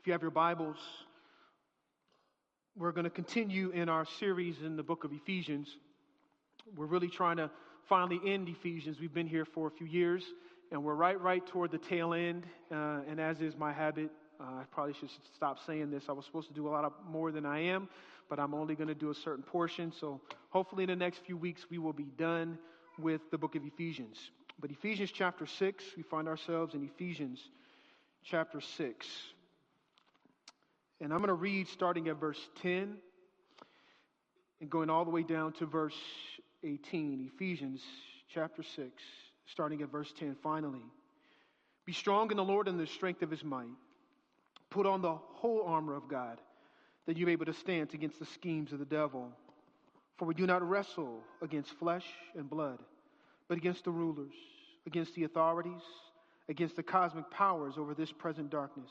If you have your Bibles, we're going to continue in our series in the book of Ephesians. We're really trying to finally end Ephesians. We've been here for a few years, and we're right toward the tail end. And as is my habit, I probably should stop saying this. I was supposed to do a lot more than I am, but I'm only going to do a certain portion. So hopefully in the next few weeks, we will be done with the book of Ephesians. But Ephesians chapter 6, we find ourselves in Ephesians chapter 6. And I'm going to read starting at verse 10 and going all the way down to verse 18. Ephesians chapter 6, starting at verse 10. Finally, be strong in the Lord and the strength of his might. Put on the whole armor of God, that you may be able to stand against the schemes of the devil. For we do not wrestle against flesh and blood, but against the rulers, against the authorities, against the cosmic powers over this present darkness,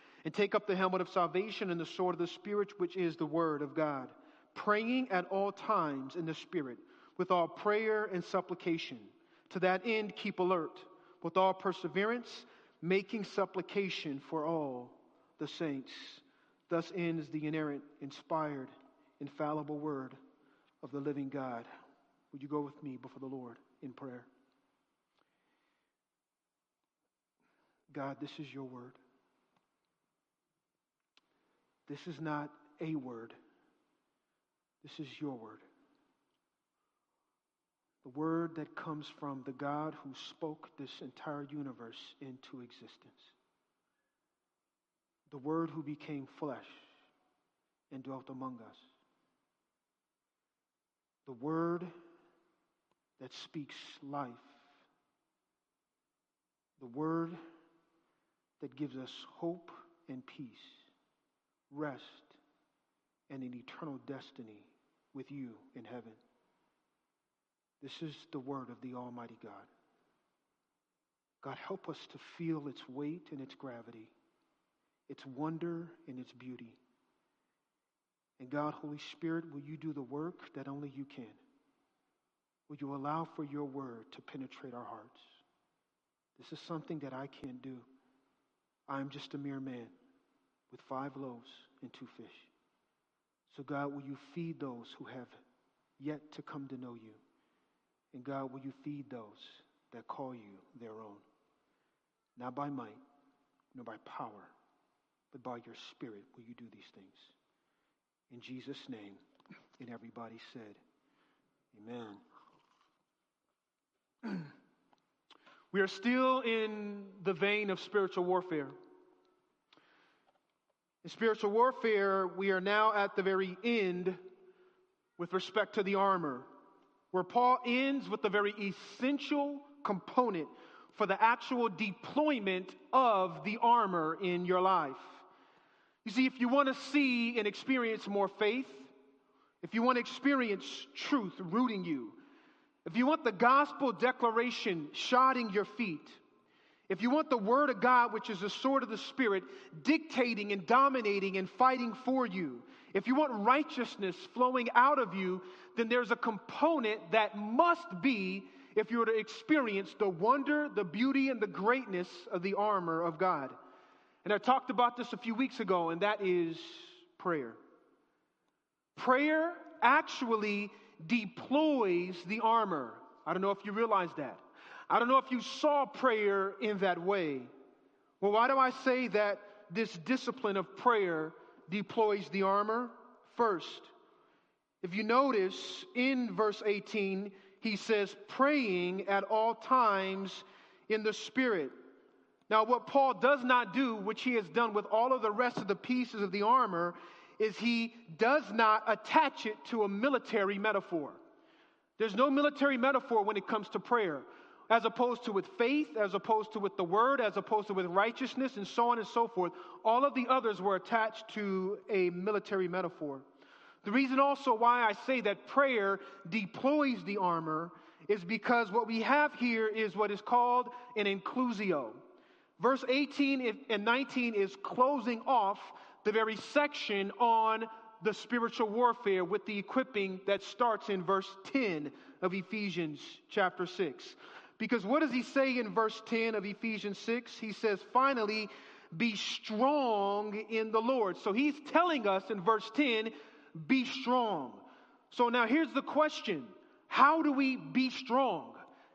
And take up the helmet of salvation and the sword of the Spirit, which is the word of God. Praying at all times in the Spirit, with all prayer and supplication. To that end, keep alert, with all perseverance, making supplication for all the saints. Thus ends the inerrant, inspired, infallible word of the living God. Would you go with me before the Lord in prayer? God, this is your word. This is not a word. This is your word. The word that comes from the God who spoke this entire universe into existence. The word who became flesh and dwelt among us. The word that speaks life. The word that gives us hope and peace, rest, and an eternal destiny with you in heaven. This is the word of the Almighty God. God, help us to feel its weight and its gravity, its wonder and its beauty. And God, Holy Spirit, will you do the work that only you can? Will you allow for your word to penetrate our hearts? This is something that I can't do. I'm just a mere man with 5 loaves and 2 fish. So God, will you feed those who have yet to come to know you? And God, will you feed those that call you their own? Not by might, nor by power, but by your Spirit will you do these things. In Jesus' name, and everybody said, amen. We are still in the vein of spiritual warfare. In spiritual warfare, we are now at the very end with respect to the armor, where Paul ends with the very essential component for the actual deployment of the armor in your life. You see, if you want to see and experience more faith, if you want to experience truth rooting you, if you want the gospel declaration shodding your feet, if you want the word of God, which is the sword of the Spirit, dictating and dominating and fighting for you, if you want righteousness flowing out of you, then there's a component that must be if you were to experience the wonder, the beauty, and the greatness of the armor of God. And I talked about this a few weeks ago, and that is prayer. Prayer actually deploys the armor. I don't know if you realize that. I don't know if you saw prayer in that way. Well, why do I say that this discipline of prayer deploys the armor? First, if you notice in verse 18, he says, praying at all times in the Spirit. Now, what Paul does not do, which he has done with all of the rest of the pieces of the armor, is he does not attach it to a military metaphor. There's no military metaphor when it comes to prayer. as opposed to with faith, as opposed to with the word, as opposed to with righteousness, and so on and so forth. All of the others were attached to a military metaphor. The reason also why I say that prayer deploys the armor is because what we have here is what is called an inclusio. Verse 18 and 19 is closing off the very section on the spiritual warfare with the equipping that starts in verse 10 of Ephesians chapter 6. Because what does he say in verse 10 of Ephesians 6? He says, finally, be strong in the Lord. So he's telling us in verse 10, be strong. So now here's the question. How do we be strong?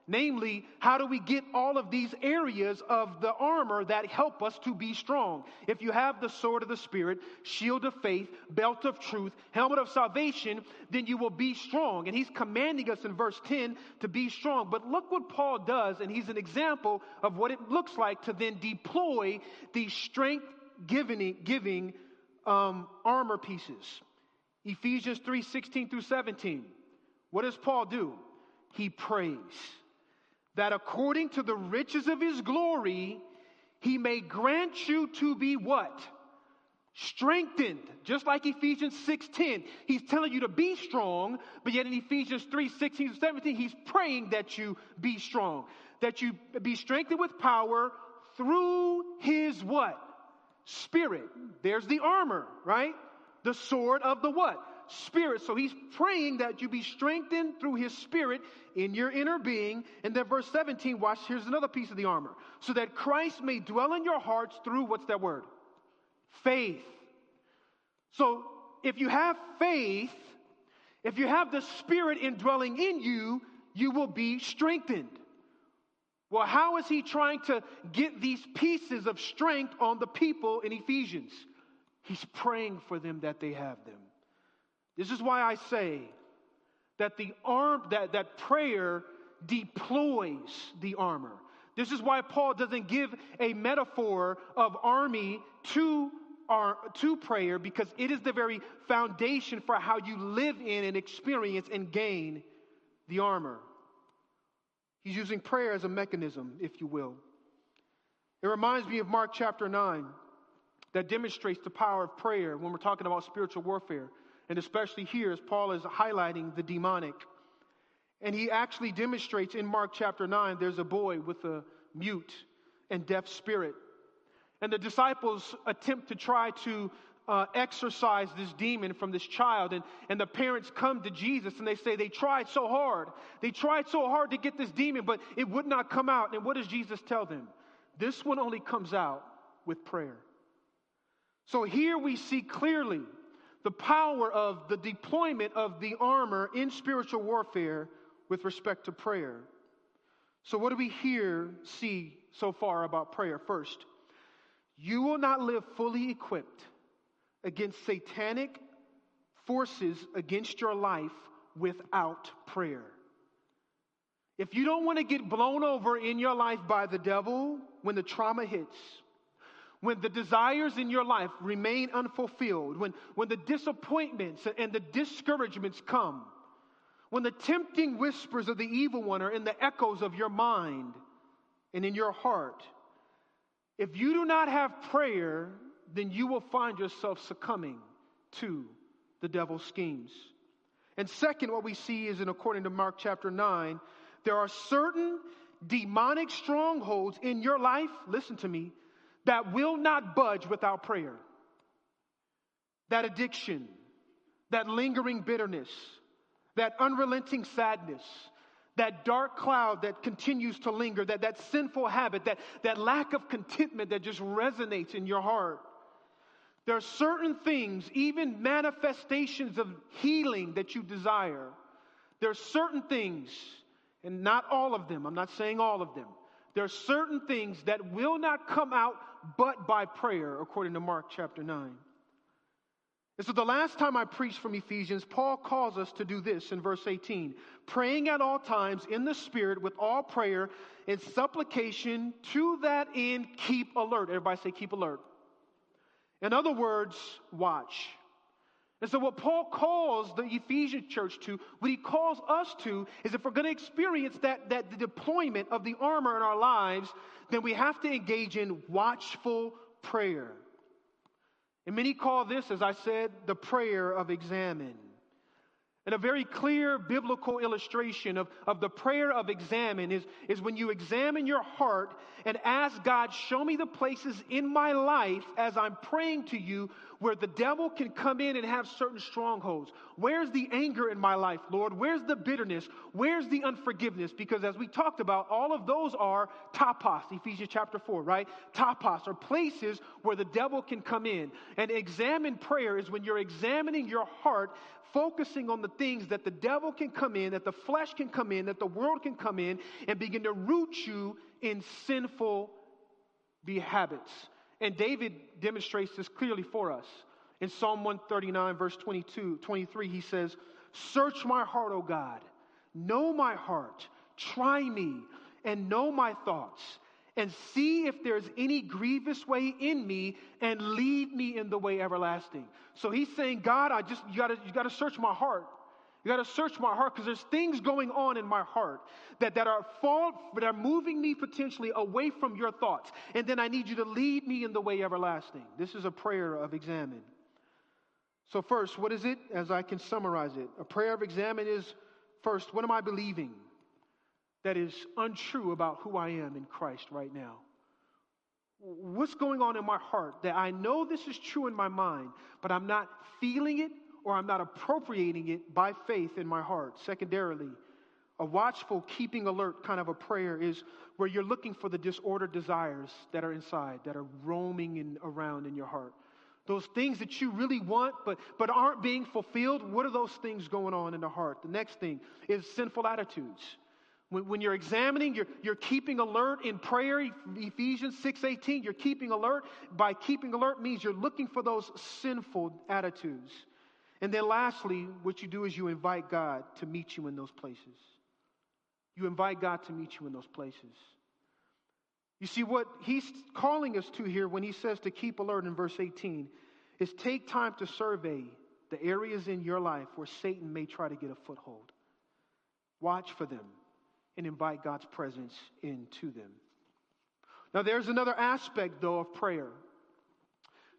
Namely, how do we get all of these areas of the armor that help us to be strong? If you have the sword of the Spirit, shield of faith, belt of truth, helmet of salvation, then you will be strong. And he's commanding us in verse 10 to be strong. But look what Paul does, and he's an example of what it looks like to then deploy these strength-giving armor pieces. Ephesians 3:16 through 17. What does Paul do? He prays that according to the riches of his glory, he may grant you to be what? Strengthened. Just like Ephesians 6:10. He's telling you to be strong, but yet in Ephesians 3:16 to 17, he's praying that you be strong. That you be strengthened with power through his what? Spirit. There's the armor, right? The sword of the what? Spirit. So he's praying that you be strengthened through his Spirit in your inner being. And then verse 17, watch, here's another piece of the armor. So that Christ may dwell in your hearts through, what's that word? Faith. So if you have faith, if you have the Spirit indwelling in you, you will be strengthened. Well, how is he trying to get these pieces of strength on the people in Ephesians? He's praying for them that they have them. This is why I say that that prayer deploys the armor. This is why Paul doesn't give a metaphor of army to prayer, because it is the very foundation for how you live in and experience and gain the armor. He's using prayer as a mechanism, if you will. It reminds me of Mark chapter 9 that demonstrates the power of prayer when we're talking about spiritual warfare. And especially here, as Paul is highlighting the demonic. And he actually demonstrates in Mark chapter 9, there's a boy with a mute and deaf spirit. And the disciples attempt to try to exorcise this demon from this child. And the parents come to Jesus and they say they tried so hard. They tried so hard to get this demon, but it would not come out. And what does Jesus tell them? This one only comes out with prayer. So here we see clearly the power of the deployment of the armor in spiritual warfare with respect to prayer. So what do we see so far about prayer? First, you will not live fully equipped against satanic forces against your life without prayer. If you don't want to get blown over in your life by the devil when the trauma hits, when the desires in your life remain unfulfilled, when the disappointments and the discouragements come, when the tempting whispers of the evil one are in the echoes of your mind and in your heart, if you do not have prayer, then you will find yourself succumbing to the devil's schemes. And second, what we see is, and according to Mark chapter 9, there are certain demonic strongholds in your life, listen to me, that will not budge without prayer. That addiction, that lingering bitterness, that unrelenting sadness, that dark cloud that continues to linger, that sinful habit, that lack of contentment that just resonates in your heart. There are certain things, even manifestations of healing that you desire. There are certain things, and not all of them, I'm not saying all of them, there are certain things that will not come out but by prayer, according to Mark chapter 9. And so the last time I preached from Ephesians, Paul calls us to do this in verse 18. Praying at all times in the Spirit with all prayer and supplication, to that end keep alert. Everybody say keep alert. In other words, watch. And so what Paul calls the Ephesian church to, what he calls us to, is if we're going to experience that deployment of the armor in our lives, then we have to engage in watchful prayer. And many call this, as I said, the prayer of examine. And a very clear biblical illustration of the prayer of examine is when you examine your heart and ask God, show me the places in my life as I'm praying to you where the devil can come in and have certain strongholds. Where's the anger in my life, Lord? Where's the bitterness? Where's the unforgiveness? Because as we talked about, all of those are tapas, Ephesians chapter 4, right? Tapas are places where the devil can come in. And examine prayer is when you're examining your heart, focusing on the things that the devil can come in, that the flesh can come in, that the world can come in, and begin to root you in sinful habits. And David demonstrates this clearly for us. In Psalm 139, verse 23, he says, "Search my heart, O God. Know my heart. Try me and know my thoughts. And see if there's any grievous way in me, and lead me in the way everlasting." So he's saying, God, you gotta search my heart. You gotta search my heart, because there's things going on in my heart that are moving me potentially away from your thoughts. And then I need you to lead me in the way everlasting. This is a prayer of examine. So first, what is it? As I can summarize it, a prayer of examine is first, what am I believing that is untrue about who I am in Christ right now? What's going on in my heart that I know this is true in my mind, but I'm not feeling it or I'm not appropriating it by faith in my heart? Secondarily, a watchful, keeping alert kind of a prayer is where you're looking for the disordered desires that are inside, that are roaming around in your heart. Those things that you really want but aren't being fulfilled, what are those things going on in the heart? The next thing is sinful attitudes. When you're examining, you're keeping alert in prayer. Ephesians 6:18, you're keeping alert. By keeping alert means you're looking for those sinful attitudes. And then lastly, what you do is you invite God to meet you in those places. You invite God to meet you in those places. You see, what he's calling us to here when he says to keep alert in verse 18 is take time to survey the areas in your life where Satan may try to get a foothold. Watch for them and invite God's presence into them. Now, there's another aspect, though, of prayer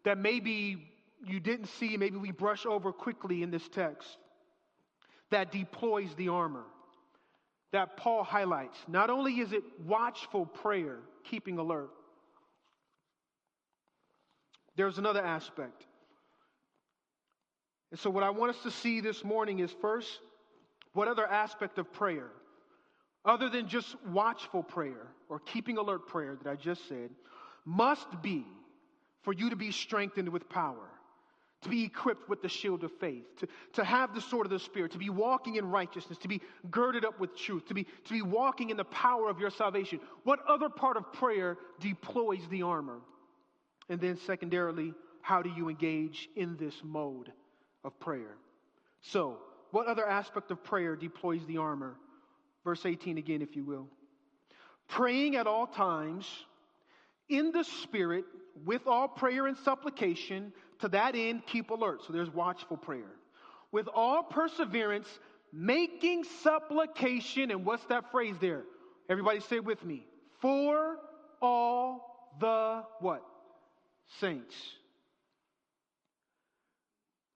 that maybe you didn't see, maybe we brush over quickly in this text, that deploys the armor that Paul highlights. Not only is it watchful prayer, keeping alert, there's another aspect. And so what I want us to see this morning is first, what other aspect of prayer, other than just watchful prayer or keeping alert prayer that I just said, must be for you to be strengthened with power, to be equipped with the shield of faith, to have the sword of the Spirit, to be walking in righteousness, to be girded up with truth, to be walking in the power of your salvation. What other part of prayer deploys the armor? And then secondarily, how do you engage in this mode of prayer? So, what other aspect of prayer deploys the armor? Verse 18 again, if you will. Praying at all times in the Spirit with all prayer and supplication, to that end keep alert. So there's watchful prayer. With all perseverance, making supplication. And what's that phrase there? Everybody say it with me. For all the what? Saints.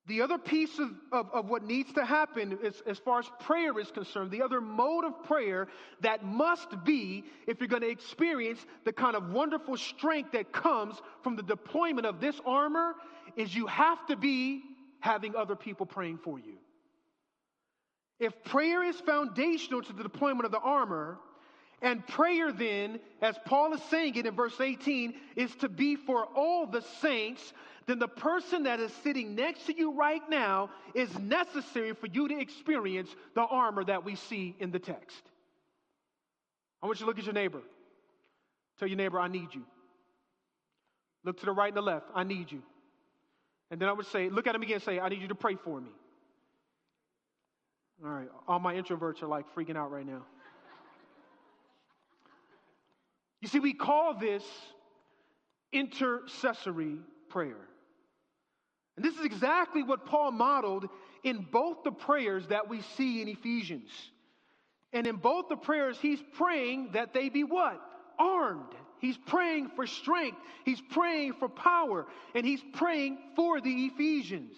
The other piece of what needs to happen is, as far as prayer is concerned, the other mode of prayer that must be, if you're going to experience the kind of wonderful strength that comes from the deployment of this armor, is you have to be having other people praying for you. If prayer is foundational to the deployment of the armor, and prayer then, as Paul is saying it in verse 18, is to be for all the saints, then the person that is sitting next to you right now is necessary for you to experience the armor that we see in the text. I want you to look at your neighbor. Tell your neighbor, I need you. Look to the right and the left, I need you. And then I would say, look at him again and say, I need you to pray for me. All right, all my introverts are like freaking out right now. You see, we call this intercessory prayer. And this is exactly what Paul modeled in both the prayers that we see in Ephesians. And in both the prayers, he's praying that they be what? Armed. He's praying for strength. He's praying for power. And he's praying for the Ephesians.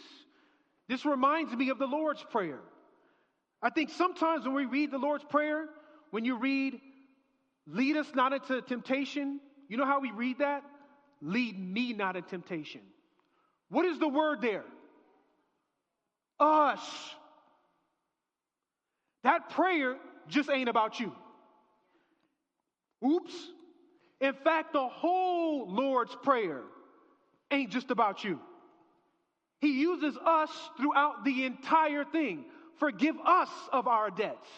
This reminds me of the Lord's Prayer. I think sometimes when we read the Lord's Prayer, when you read, lead us not into temptation, you know how we read that? Lead me not into temptation. What is the word there? Us. That prayer just ain't about you. Oops. In fact, the whole Lord's Prayer ain't just about you. He uses us throughout the entire thing. Forgive us of our debts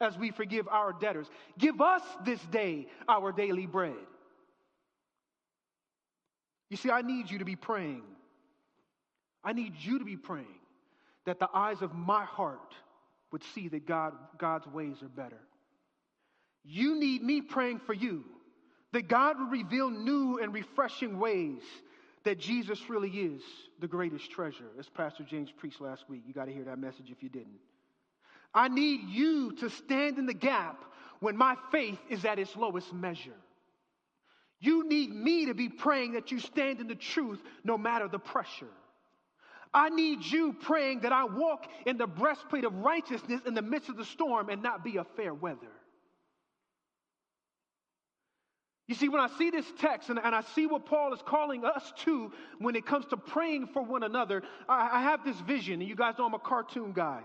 as we forgive our debtors. Give us this day our daily bread. You see, I need you to be praying. I need you to be praying that the eyes of my heart would see that God's ways are better. You need me praying for you, that God would reveal new and refreshing ways that Jesus really is the greatest treasure, as Pastor James preached last week. You got to hear that message if you didn't. I need you to stand in the gap when my faith is at its lowest measure. You need me to be praying that you stand in the truth no matter the pressure. I need you praying that I walk in the breastplate of righteousness in the midst of the storm and not be a fair weather. You see, when I see this text and I see what Paul is calling us to when it comes to praying for one another, I have this vision. And you guys know I'm a cartoon guy.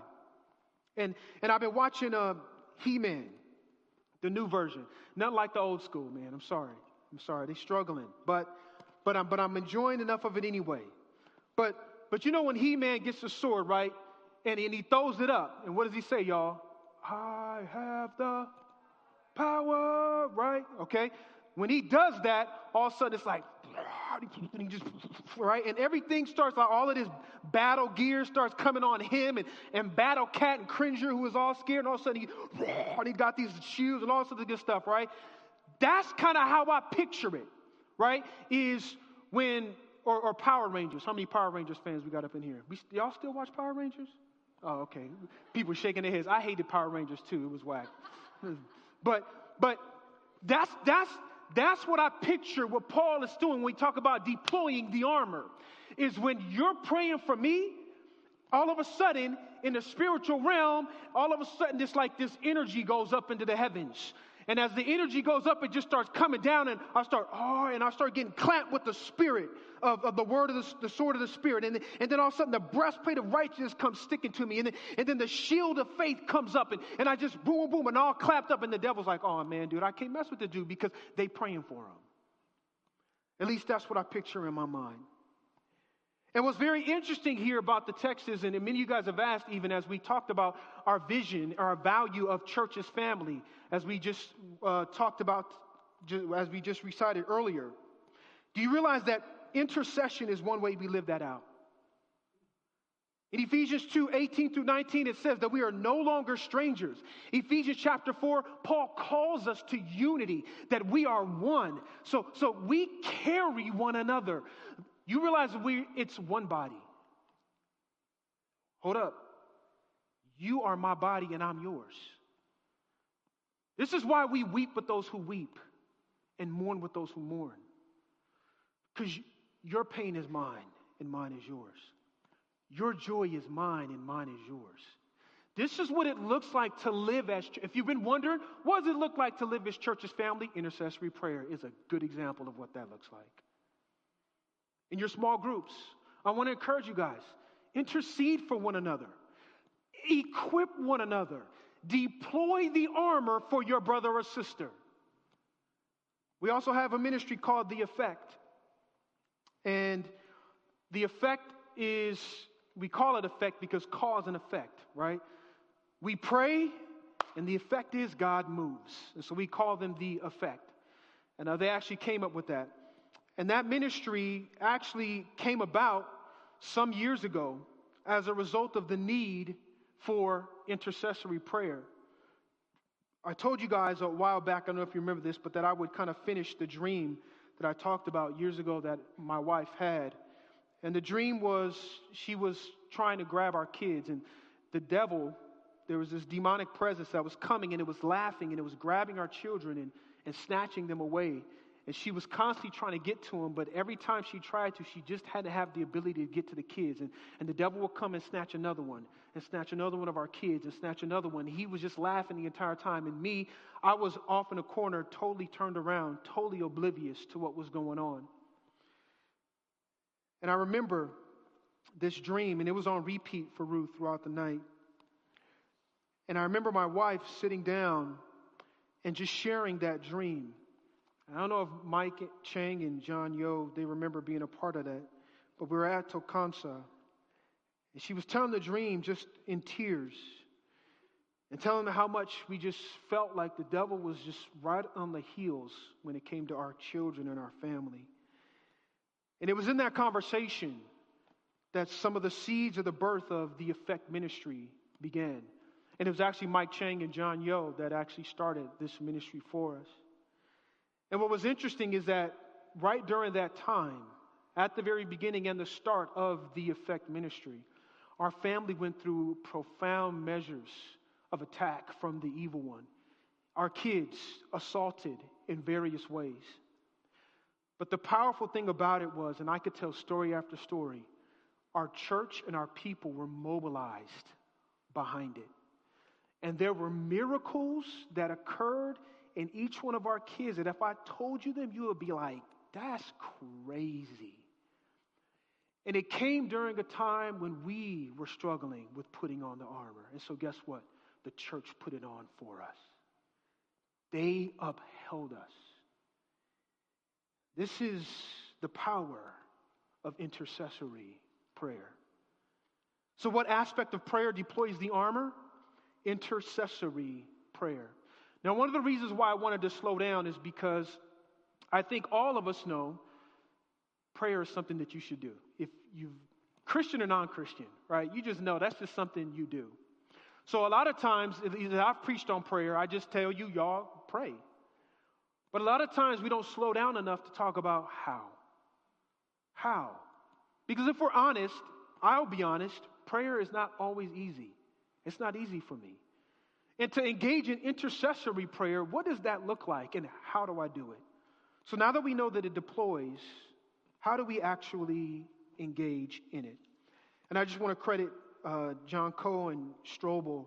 And I've been watching He-Man, the new version. Not like the old school, man. I'm sorry. They're struggling. But I'm enjoying enough of it anyway. But you know when He-Man gets the sword, right? And he throws it up. And what does he say, y'all? I have the power, right? Okay. When he does that, all of a sudden it's like, right? And everything starts, like all of this battle gear starts coming on him, and Battle Cat and Cringer, who is all scared, and all of a sudden he got these shoes and all sorts of good stuff, right? That's kind of how I picture it, right? Is when, or Power Rangers. How many Power Rangers fans we got up in here? Y'all still watch Power Rangers? Oh, okay. People shaking their heads. I hated Power Rangers too. It was whack. But that's what I picture what Paul is doing when we talk about deploying the armor, is when you're praying for me, all of a sudden in the spiritual realm, all of a sudden it's like this energy goes up into the heavens. And as the energy goes up, it just starts coming down, and I start getting clamped with the spirit of the word of the sword of the spirit. And then all of a sudden the breastplate of righteousness comes sticking to me. And then the shield of faith comes up, and I just boom, boom, and all clapped up. And the devil's like, oh man, dude, I can't mess with the dude because they praying for him. At least that's what I picture in my mind. And what's very interesting here about the text is, and many of you guys have asked even as we talked about our vision, our value of church as family, as we just talked about, as we just recited earlier. Do you realize that intercession is one way we live that out? In Ephesians 2:18 through 19, it says that we are no longer strangers. Ephesians chapter 4, Paul calls us to unity, that we are one. So we carry one another. You realize it's one body. Hold up. You are my body and I'm yours. This is why we weep with those who weep and mourn with those who mourn. Because your pain is mine and mine is yours. Your joy is mine and mine is yours. This is what it looks like to live as church. If you've been wondering, what does it look like to live as church, as family? Intercessory prayer is a good example of what that looks like. In your small groups, I want to encourage you guys, intercede for one another, equip one another, deploy the armor for your brother or sister. We also have a ministry called The Effect. And The Effect is, we call it effect because cause and effect, right? We pray, and the effect is God moves. And so we call them The Effect. And they actually came up with that. And that ministry actually came about some years ago as a result of the need for intercessory prayer. I told you guys a while back, I don't know if you remember this, but that I would kind of finish the dream that I talked about years ago that my wife had. And the dream was she was trying to grab our kids, and the devil, there was this demonic presence that was coming, and it was laughing, and it was grabbing our children and snatching them away. And she was constantly trying to get to them, but every time she tried to, she just had to have the ability to get to the kids. And the devil would come and snatch another one, and snatch another one of our kids, and snatch another one. He was just laughing the entire time. And me, I was off in a corner, totally turned around, totally oblivious to what was going on. And I remember this dream, and it was on repeat for Ruth throughout the night. And I remember my wife sitting down and just sharing that dream. I don't know if Mike Chang and John Yeo, they remember being a part of that, but we were at Tokansa, and she was telling the dream just in tears and telling them how much we just felt like the devil was just right on the heels when it came to our children and our family. And it was in that conversation that some of the seeds of the birth of the Effect Ministry began. And it was actually Mike Chang and John Yeo that actually started this ministry for us. And what was interesting is that right during that time, at the very beginning and the start of the Effect Ministry, our family went through profound measures of attack from the evil one. Our kids assaulted in various ways. But the powerful thing about it was, and I could tell story after story, our church and our people were mobilized behind it. And there were miracles that occurred in each one of our kids, and if I told you them, you would be like, that's crazy. And it came during a time when we were struggling with putting on the armor. And so guess what? The church put it on for us. They upheld us. This is the power of intercessory prayer. So what aspect of prayer deploys the armor? Intercessory prayer. Now, one of the reasons why I wanted to slow down is because I think all of us know prayer is something that you should do. If you're Christian or non-Christian, right, you just know that's just something you do. So a lot of times, if I've preached on prayer, I just tell you, y'all, pray. But a lot of times we don't slow down enough to talk about how. How? Because if we're honest, I'll be honest, prayer is not always easy. It's not easy for me. And to engage in intercessory prayer, what does that look like, and how do I do it? So now that we know that it deploys, how do we actually engage in it? And I just want to credit John Coe and Strobel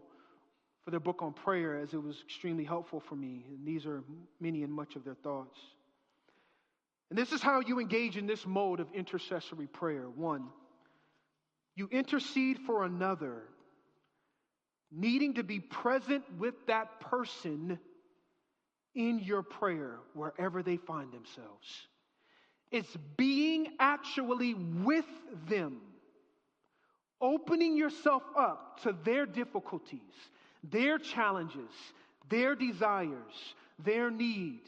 for their book on prayer, as it was extremely helpful for me. And these are many and much of their thoughts. And this is how you engage in this mode of intercessory prayer. One, you intercede for another, needing to be present with that person in your prayer, wherever they find themselves. It's being actually with them, opening yourself up to their difficulties, their challenges, their desires, their needs,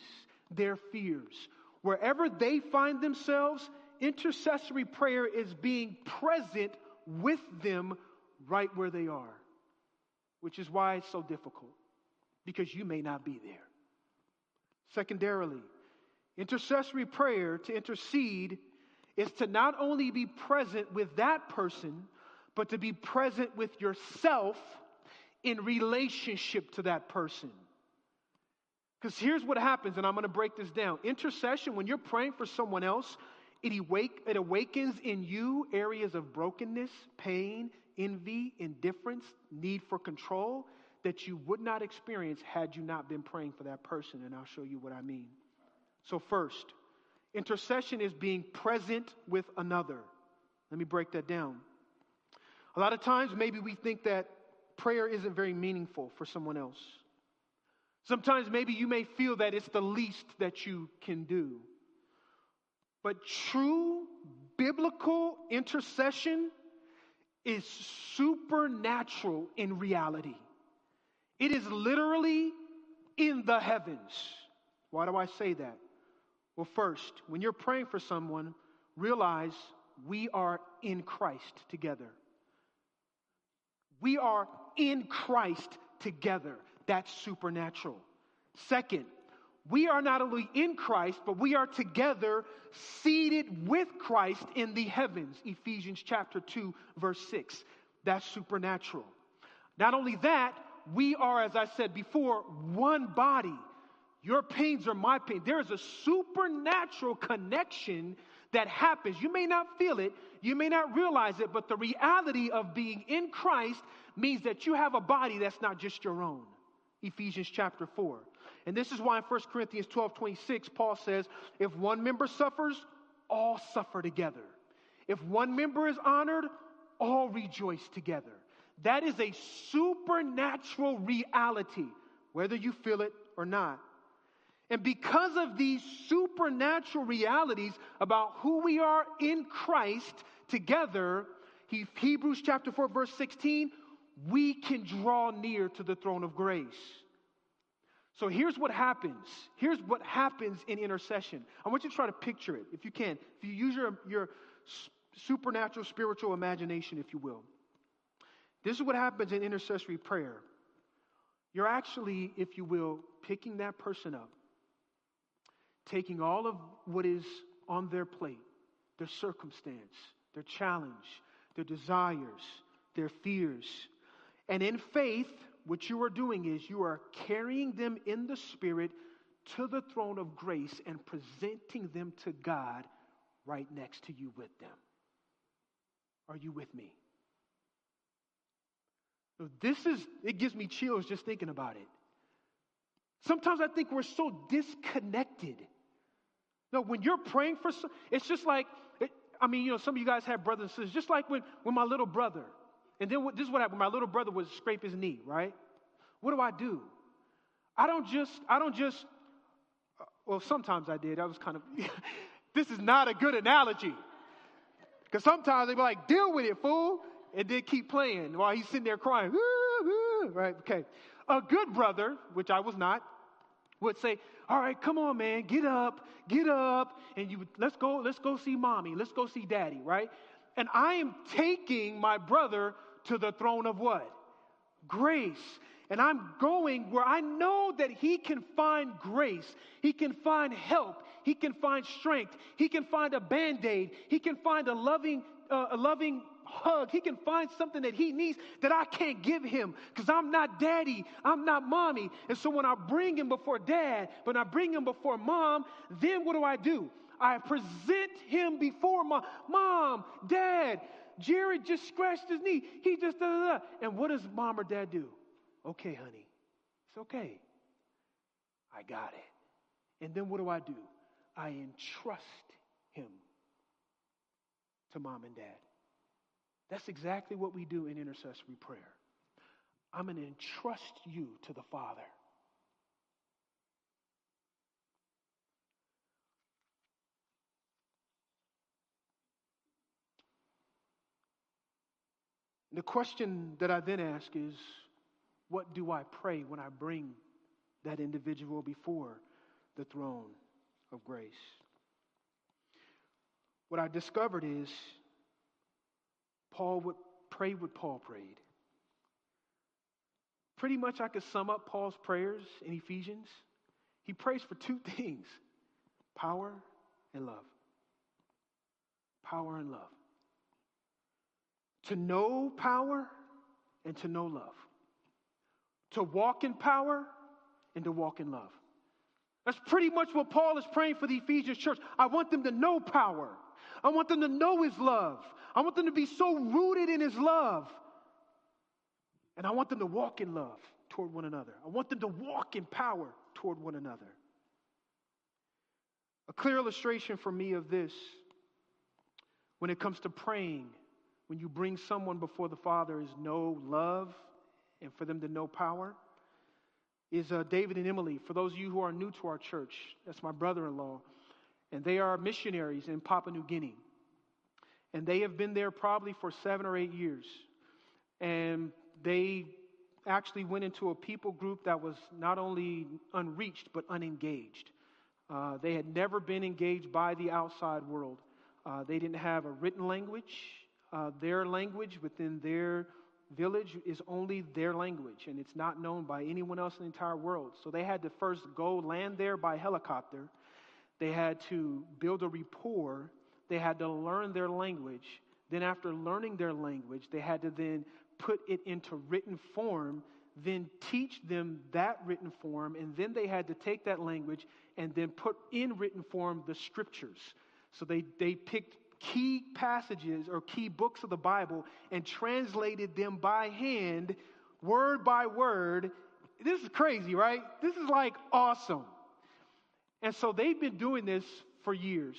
their fears. Wherever they find themselves, intercessory prayer is being present with them right where they are. Which is why it's so difficult, because you may not be there. Secondarily, intercessory prayer, to intercede, is to not only be present with that person, but to be present with yourself in relationship to that person. Because here's what happens, and I'm going to break this down. Intercession, when you're praying for someone else, it awakens in you areas of brokenness, pain, envy, indifference, need for control that you would not experience had you not been praying for that person, and I'll show you what I mean. So first, intercession is being present with another. Let me break that down. A lot of times, maybe we think that prayer isn't very meaningful for someone else. Sometimes maybe you may feel that it's the least that you can do. But true biblical intercession is supernatural in reality. It is literally in the heavens. Why do I say that? Well, first, when you're praying for someone, realize we are in Christ together. We are in Christ together. That's supernatural. Second, we are not only in Christ, but we are together seated with Christ in the heavens. Ephesians chapter 2, verse 6. That's supernatural. Not only that, we are, as I said before, one body. Your pains are my pain. There is a supernatural connection that happens. You may not feel it. You may not realize it. But the reality of being in Christ means that you have a body that's not just your own. Ephesians chapter 4. And this is why in 1 Corinthians 12:26, Paul says, if one member suffers, all suffer together. If one member is honored, all rejoice together. That is a supernatural reality, whether you feel it or not. And because of these supernatural realities about who we are in Christ together, Hebrews chapter 4, verse 16, we can draw near to the throne of grace. So here's what happens. Here's what happens in intercession. I want you to try to picture it, if you can. If you use your supernatural spiritual imagination, if you will. This is what happens in intercessory prayer. You're actually, if you will, picking that person up, taking all of what is on their plate, their circumstance, their challenge, their desires, their fears. And in faith, what you are doing is you are carrying them in the Spirit to the throne of grace and presenting them to God right next to you with them. Are you with me? It gives me chills just thinking about it. Sometimes I think we're so disconnected. No, when you're praying for, it's just like, some of you guys have brothers and sisters, just like when my little brother, and then this is what happened, my little brother would scrape his knee, right? What do? I don't just, well, sometimes I did. I was kind of, this is not a good analogy. Because sometimes they'd be like, deal with it, fool. And then keep playing while he's sitting there crying. Right? Okay. A good brother, which I was not, would say, all right, come on, man, get up. And you would, let's go see mommy. Let's go see daddy, right? And I am taking my brother to the throne of what? Grace. And I'm going where I know that he can find grace. He can find help. He can find strength. He can find a Band-Aid. He can find a loving hug. He can find something that he needs that I can't give him because I'm not daddy. I'm not mommy. And so when I bring him before dad, when I bring him before mom, then what do? I present him before mom, dad. Jerry just scratched his knee. He just And what does mom or dad do? Okay, honey, it's okay. I got it. And then what do? I entrust him to mom and dad. That's exactly what we do in intercessory prayer. I'm going to entrust you to the Father. The question that I then ask is, what do I pray when I bring that individual before the throne of grace? What I discovered is, Paul would pray what Paul prayed. Pretty much I could sum up Paul's prayers in Ephesians. He prays for two things, power and love. Power and love. To know power and to know love. To walk in power and to walk in love. That's pretty much what Paul is praying for the Ephesian church. I want them to know power. I want them to know his love. I want them to be so rooted in his love. And I want them to walk in love toward one another. I want them to walk in power toward one another. A clear illustration for me of this, when it comes to praying, when you bring someone before the Father is no love and for them to know power, is David and Emily. For those of you who are new to our church, that's my brother-in-law. And they are missionaries in Papua New Guinea. And they have been there probably for 7 or 8 years. And they actually went into a people group that was not only unreached, but unengaged. They had never been engaged by the outside world. They didn't have a written language. Their language within their village is only their language, and it's not known by anyone else in the entire world. So they had to first go land there by helicopter. They had to build a rapport. They had to learn their language. Then after learning their language, they had to then put it into written form, then teach them that written form, and then they had to take that language and then put in written form the scriptures. So they picked key passages or key books of the Bible and translated them by hand, word by word. This is crazy, right? This is like awesome. And so they've been doing this for years.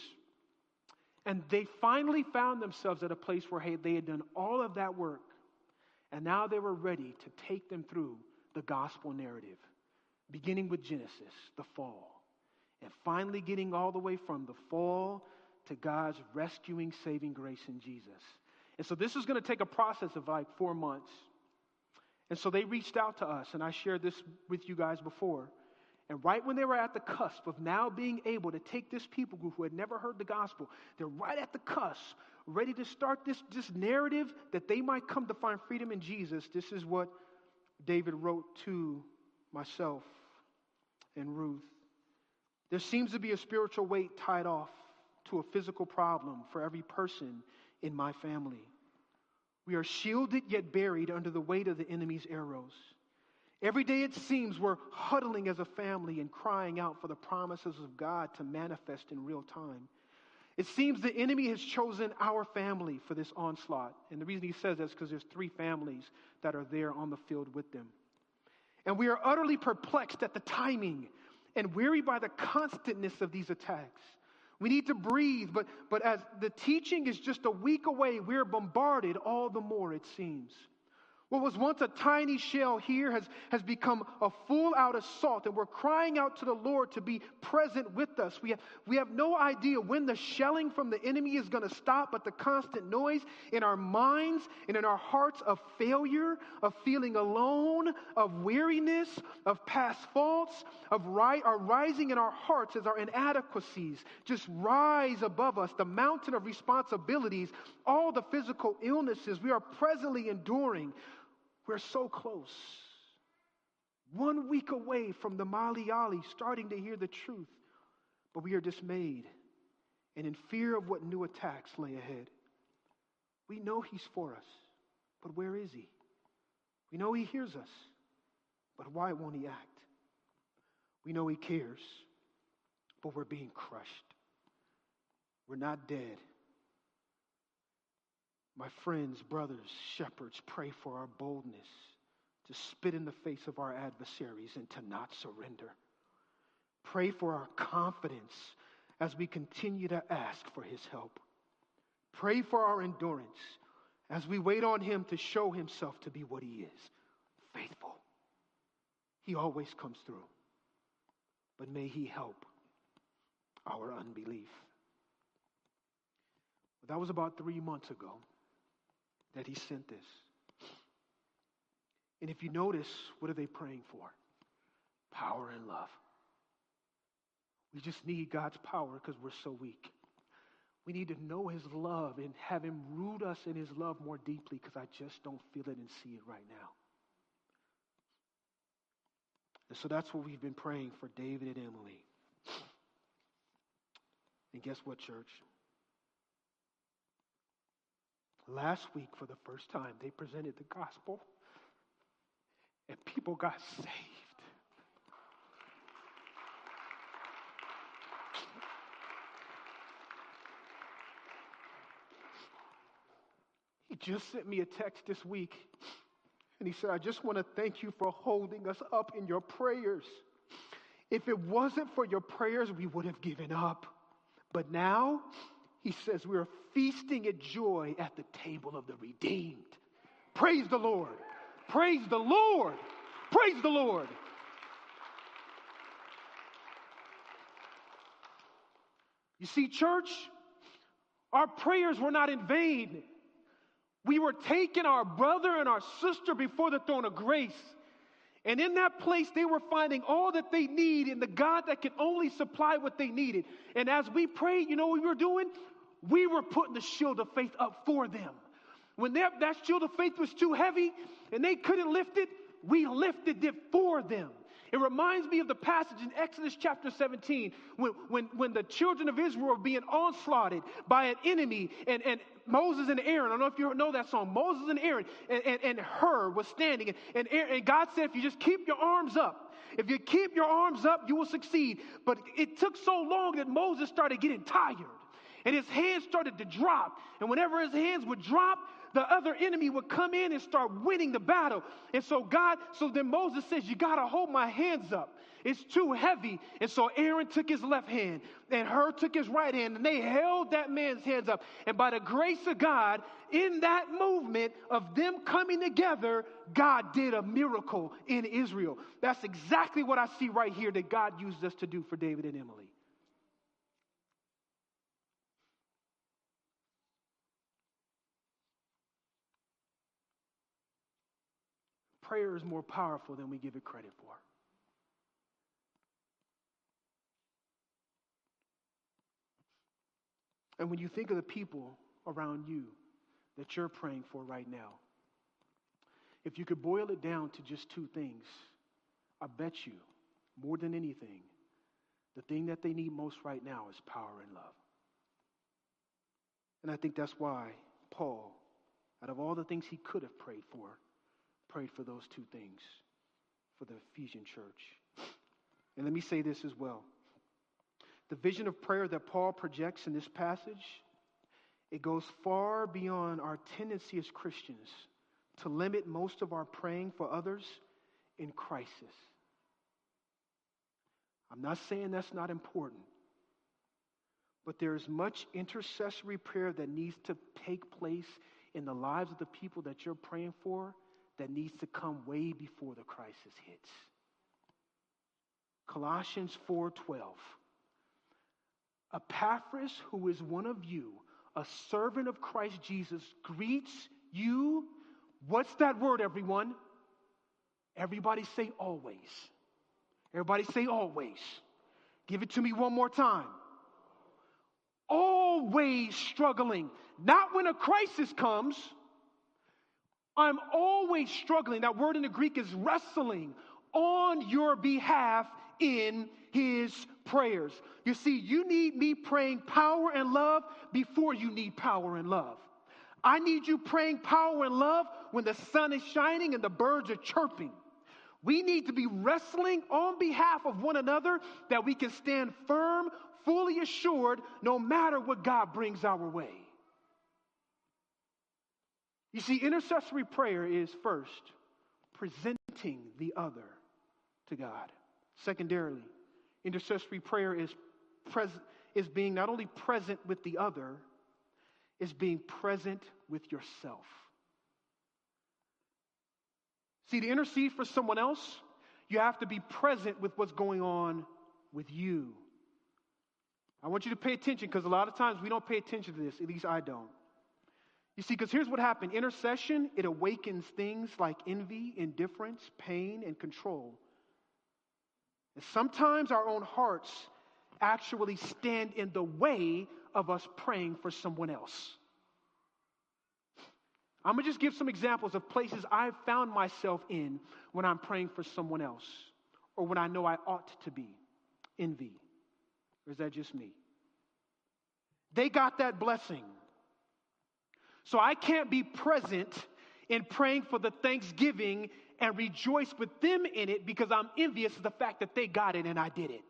And they finally found themselves at a place where they had done all of that work. And now they were ready to take them through the gospel narrative, beginning with Genesis, the fall, and finally getting all the way from the fall to God's rescuing, saving grace in Jesus. And so this is going to take a process of like 4 months. And so they reached out to us, and I shared this with you guys before. And right when they were at the cusp of now being able to take this people group who had never heard the gospel, they're right at the cusp, ready to start this narrative that they might come to find freedom in Jesus. This is what David wrote to myself and Ruth. There seems to be a spiritual weight tied off to a physical problem for every person in my family. We are shielded yet buried under the weight of the enemy's arrows. Every day it seems we're huddling as a family and crying out for the promises of God to manifest in real time. It seems the enemy has chosen our family for this onslaught. And the reason he says that is because there's 3 families that are there on the field with them. And we are utterly perplexed at the timing and weary by the constantness of these attacks. We need to breathe, but as the teaching is just a week away, we're bombarded all the more, it seems. What was once a tiny shell here has become a full-out assault, and we're crying out to the Lord to be present with us. We have no idea when the shelling from the enemy is going to stop, but the constant noise in our minds and in our hearts of failure, of feeling alone, of weariness, of past faults, of are rising in our hearts as our inadequacies just rise above us, the mountain of responsibilities, all the physical illnesses we are presently enduring. We're so close. 1 week away from the Mali Ali starting to hear the truth, but we are dismayed and in fear of what new attacks lay ahead. We know he's for us, but where is he? We know he hears us, but why won't he act? We know he cares, but we're being crushed. We're not dead. My friends, brothers, shepherds, pray for our boldness to spit in the face of our adversaries and to not surrender. Pray for our confidence as we continue to ask for his help. Pray for our endurance as we wait on him to show himself to be what he is, faithful. He always comes through, but may he help our unbelief. That was about 3 months ago that he sent this. And if you notice, what are they praying for? Power and love. We just need God's power because we're so weak. We need to know his love and have him root us in his love more deeply because I just don't feel it and see it right now. And so that's what we've been praying for David and Emily. And guess what, church? Last week, for the first time, they presented the gospel, and people got saved. He just sent me a text this week, and he said, I just want to thank you for holding us up in your prayers. If it wasn't for your prayers, we would have given up. But now, he says, we are feasting at joy at the table of the redeemed. Praise the Lord. Praise the Lord. Praise the Lord. You see, church, our prayers were not in vain. We were taking our brother and our sister before the throne of grace. And in that place, they were finding all that they need in the God that can only supply what they needed. And as we prayed, you know what we were doing? We were putting the shield of faith up for them. When that shield of faith was too heavy and they couldn't lift it, we lifted it for them. It reminds me of the passage in Exodus chapter 17 when the children of Israel were being onslaughted by an enemy and Moses and Aaron, I don't know if you know that song, Moses and Aaron and Hur was standing and God said, if you just keep your arms up, if you keep your arms up, you will succeed. But it took so long that Moses started getting tired and his hands started to drop. And whenever his hands would drop, the other enemy would come in and start winning the battle. And so then Moses says, you got to hold my hands up. It's too heavy. And so Aaron took his left hand and Hur took his right hand and they held that man's hands up. And by the grace of God, in that movement of them coming together, God did a miracle in Israel. That's exactly what I see right here that God used us to do for David and Emily. Prayer is more powerful than we give it credit for. And when you think of the people around you that you're praying for right now, if you could boil it down to just two things, I bet you, more than anything, the thing that they need most right now is power and love. And I think that's why Paul, out of all the things he could have prayed for those two things for the Ephesian church. And let me say this as well. The vision of prayer that Paul projects in this passage, it goes far beyond our tendency as Christians to limit most of our praying for others in crisis. I'm not saying that's not important, but there is much intercessory prayer that needs to take place in the lives of the people that you're praying for that needs to come way before the crisis hits. Colossians 4:12. Epaphras, who is one of you, a servant of Christ Jesus, greets you. What's that word, everyone? Everybody say always. Everybody say always. Give it to me one more time. Always struggling. Not when a crisis comes. I'm always struggling. That word in the Greek is wrestling on your behalf in his prayers. You see, you need me praying power and love before you need power and love. I need you praying power and love when the sun is shining and the birds are chirping. We need to be wrestling on behalf of one another that we can stand firm, fully assured, no matter what God brings our way. You see, intercessory prayer is first presenting the other to God. Secondarily, intercessory prayer is being not only present with the other, it's being present with yourself. See, to intercede for someone else, you have to be present with what's going on with you. I want you to pay attention because a lot of times we don't pay attention to this, at least I don't. You see, because here's what happened. Intercession, it awakens things like envy, indifference, pain, and control. And sometimes our own hearts actually stand in the way of us praying for someone else. I'm going to just give some examples of places I've found myself in when I'm praying for someone else or when I know I ought to be. Envy. Or is that just me? They got that blessing. So I can't be present in praying for the thanksgiving and rejoice with them in it because I'm envious of the fact that they got it and I didn't.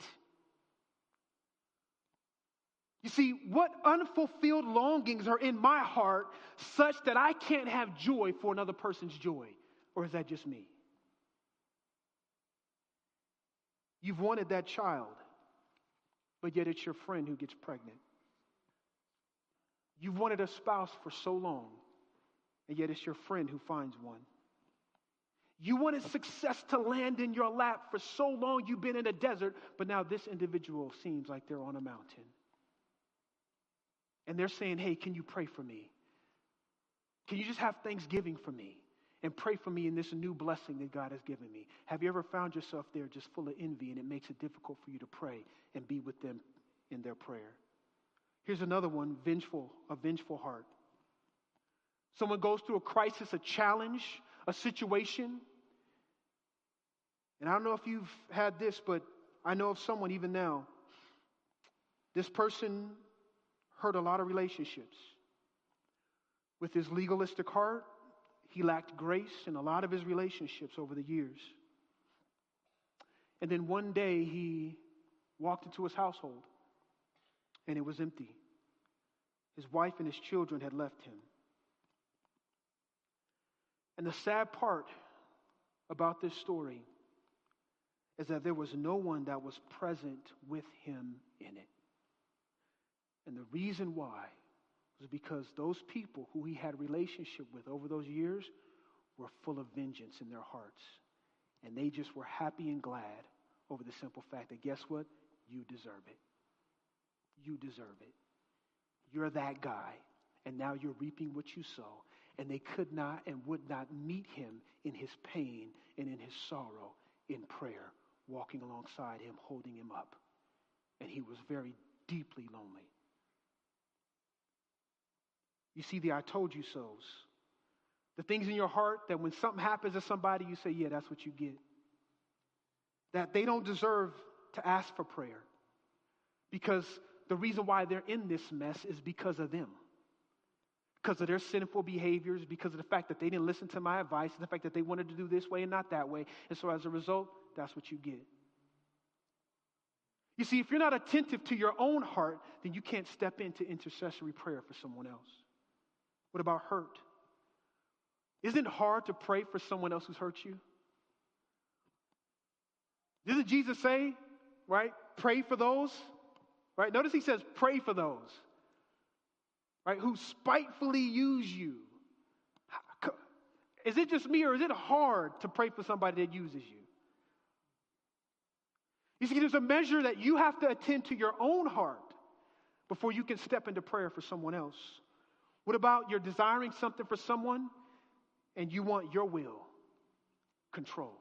You see, what unfulfilled longings are in my heart such that I can't have joy for another person's joy? Or is that just me? You've wanted that child, but yet it's your friend who gets pregnant. You've wanted a spouse for so long, and yet it's your friend who finds one. You wanted success to land in your lap for so long you've been in a desert, but now this individual seems like they're on a mountain. And they're saying, hey, can you pray for me? Can you just have thanksgiving for me and pray for me in this new blessing that God has given me? Have you ever found yourself there just full of envy and it makes it difficult for you to pray and be with them in their prayer? Here's another one, a vengeful heart. Someone goes through a crisis, a challenge, a situation. And I don't know if you've had this, but I know of someone even now. This person hurt a lot of relationships. With his legalistic heart, he lacked grace in a lot of his relationships over the years. And then one day he walked into his household and it was empty. His wife and his children had left him. And the sad part about this story is that there was no one that was present with him in it. And the reason why was because those people who he had relationship with over those years were full of vengeance in their hearts. And they just were happy and glad over the simple fact that, guess what? You deserve it. You deserve it. You're that guy. And now you're reaping what you sow. And they could not and would not meet him in his pain and in his sorrow in prayer, walking alongside him, holding him up. And he was very deeply lonely. You see the I told you so's. The things in your heart that when something happens to somebody, you say, yeah, that's what you get. That they don't deserve to ask for prayer. Because the reason why they're in this mess is because of them. Because of their sinful behaviors, because of the fact that they didn't listen to my advice, and the fact that they wanted to do this way and not that way. And so as a result, that's what you get. You see, if you're not attentive to your own heart, then you can't step into intercessory prayer for someone else. What about hurt? Isn't it hard to pray for someone else who's hurt you? Doesn't Jesus say, right, pray for those? Right? Notice he says, pray for those. Right, who spitefully use you. Is it just me or is it hard to pray for somebody that uses you? You see, there's a measure that you have to attend to your own heart before you can step into prayer for someone else. What about you're desiring something for someone and you want your will, control,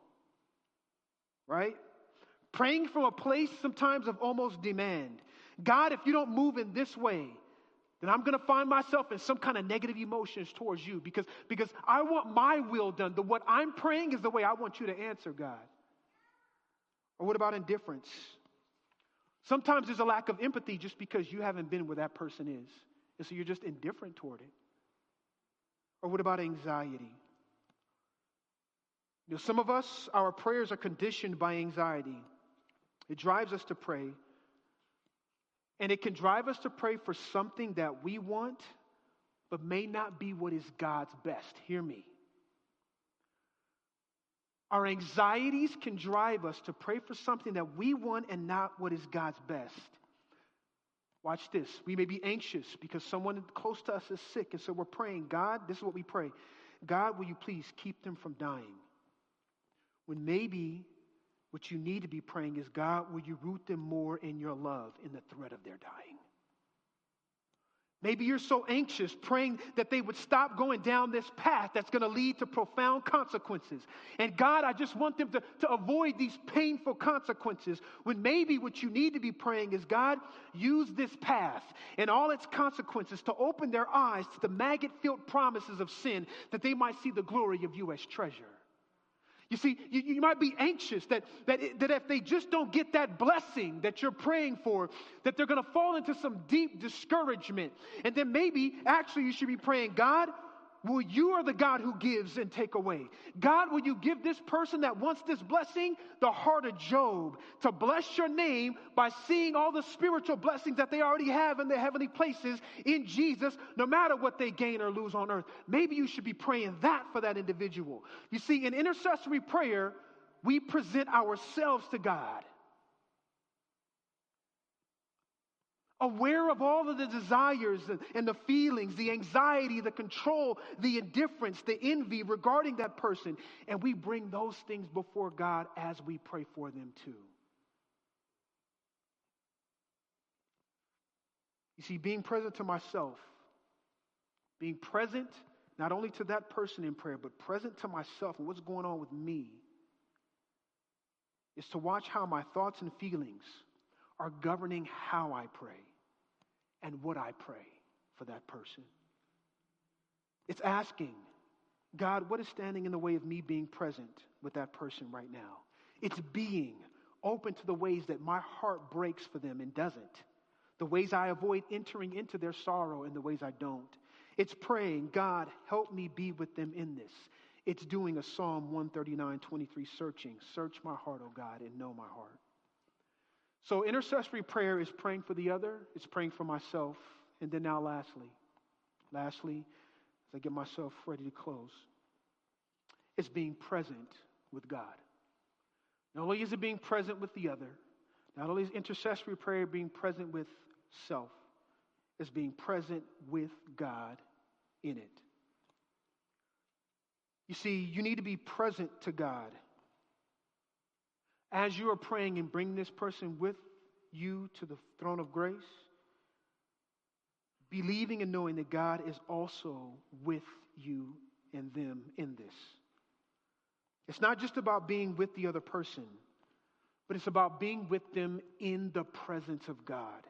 right? Praying from a place sometimes of almost demand. God, if you don't move in this way, then I'm going to find myself in some kind of negative emotions towards you because I want my will done. The what I'm praying is the way I want you to answer, God. Or what about indifference? Sometimes there's a lack of empathy just because you haven't been where that person is. And so you're just indifferent toward it. Or what about anxiety? You know, some of us, our prayers are conditioned by anxiety. It drives us to pray. And it can drive us to pray for something that we want, but may not be what is God's best. Hear me. Our anxieties can drive us to pray for something that we want and not what is God's best. Watch this. We may be anxious because someone close to us is sick, and so we're praying, God, this is what we pray. God, will you please keep them from dying? When maybe what you need to be praying is, God, will you root them more in your love in the threat of their dying? Maybe you're so anxious praying that they would stop going down this path that's going to lead to profound consequences. And God, I just want them to avoid these painful consequences, when maybe what you need to be praying is, God, use this path and all its consequences to open their eyes to the maggot-filled promises of sin, that they might see the glory of you as treasure. You see, you might be anxious that if they just don't get that blessing that you're praying for, that they're going to fall into some deep discouragement. And then maybe, actually, you should be praying, God, will you are the God who gives and take away. God, will you give this person that wants this blessing the heart of Job to bless your name by seeing all the spiritual blessings that they already have in the heavenly places in Jesus, no matter what they gain or lose on earth. Maybe you should be praying that for that individual. You see, in intercessory prayer, we present ourselves to God, aware of all of the desires and the feelings, the anxiety, the control, the indifference, the envy regarding that person. And we bring those things before God as we pray for them too. You see, being present to myself, being present not only to that person in prayer, but present to myself and what's going on with me, is to watch how my thoughts and feelings are governing how I pray and what I pray for that person. It's asking, God, what is standing in the way of me being present with that person right now? It's being open to the ways that my heart breaks for them and doesn't, the ways I avoid entering into their sorrow and the ways I don't. It's praying, God, help me be with them in this. It's doing a Psalm 139:23 searching. Search my heart, O God, and know my heart. So intercessory prayer is praying for the other. It's praying for myself. And then now lastly, as I get myself ready to close, it's being present with God. Not only is it being present with the other, not only is intercessory prayer being present with self, it's being present with God in it. You see, you need to be present to God. As you are praying and bring this person with you to the throne of grace, believing and knowing that God is also with you and them in this. It's not just about being with the other person, but it's about being with them in the presence of God.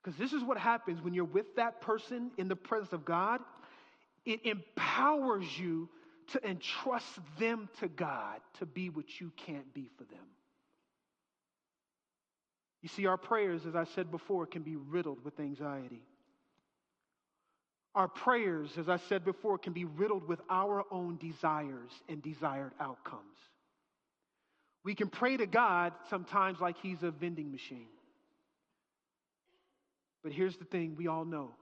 Because this is what happens when you're with that person in the presence of God. It empowers you to entrust them to God to be what you can't be for them. You see, our prayers, as I said before, can be riddled with anxiety. Our prayers, as I said before, can be riddled with our own desires and desired outcomes. We can pray to God sometimes like he's a vending machine. But here's the thing we all know.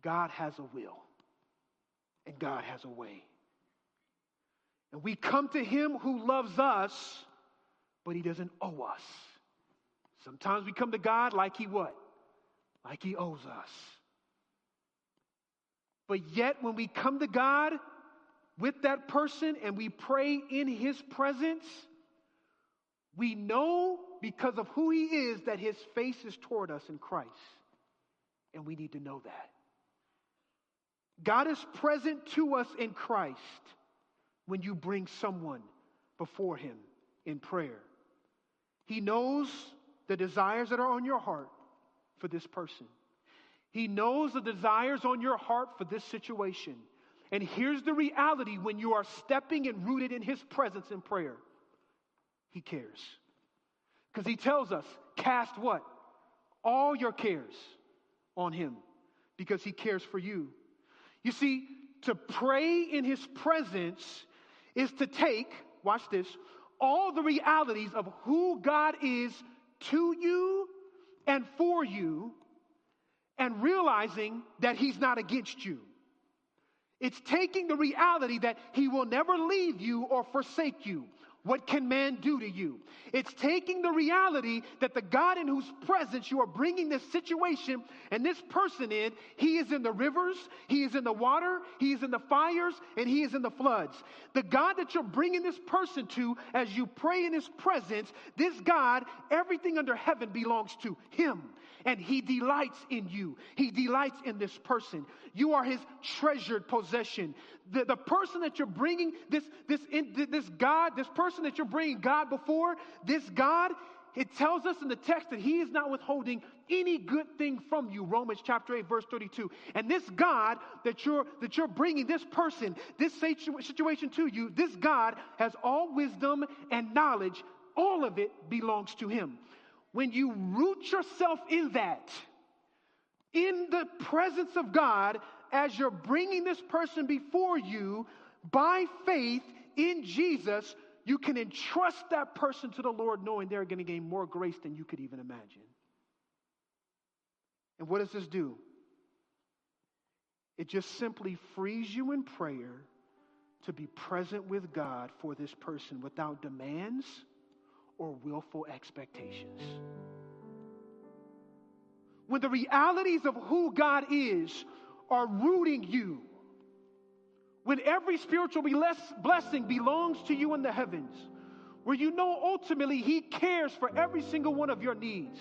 God has a will. And God has a way. And we come to him who loves us, but he doesn't owe us. Sometimes we come to God like he what? Like he owes us. But yet when we come to God with that person and we pray in his presence, we know because of who he is that his face is toward us in Christ. And we need to know that. God is present to us in Christ when you bring someone before him in prayer. He knows the desires that are on your heart for this person. He knows the desires on your heart for this situation. And here's the reality when you are stepping and rooted in his presence in prayer. He cares. Because he tells us, cast what? All your cares on him because he cares for you. You see, to pray in his presence is to take, watch this, all the realities of who God is to you and for you and realizing that he's not against you. It's taking the reality that he will never leave you or forsake you. What can man do to you? It's taking the reality that the God in whose presence you are bringing this situation and this person in, he is in the rivers, he is in the water, he is in the fires, and he is in the floods. The God that you're bringing this person to as you pray in his presence, this God, everything under heaven belongs to him. And he delights in you. He delights in this person. You are his treasured possession. The person that you're bringing, this person that you're bringing God before, this God, it tells us in the text that he is not withholding any good thing from you, Romans chapter 8, verse 32. And this God that you're bringing this person, this situation to you, this God has all wisdom and knowledge. All of it belongs to him. When you root yourself in that, in the presence of God, as you're bringing this person before you, by faith in Jesus, you can entrust that person to the Lord, knowing they're going to gain more grace than you could even imagine. And what does this do? It just simply frees you in prayer to be present with God for this person without demands or willful expectations. When the realities of who God is are rooting you, when every spiritual blessing belongs to you in the heavens, where you know ultimately he cares for every single one of your needs,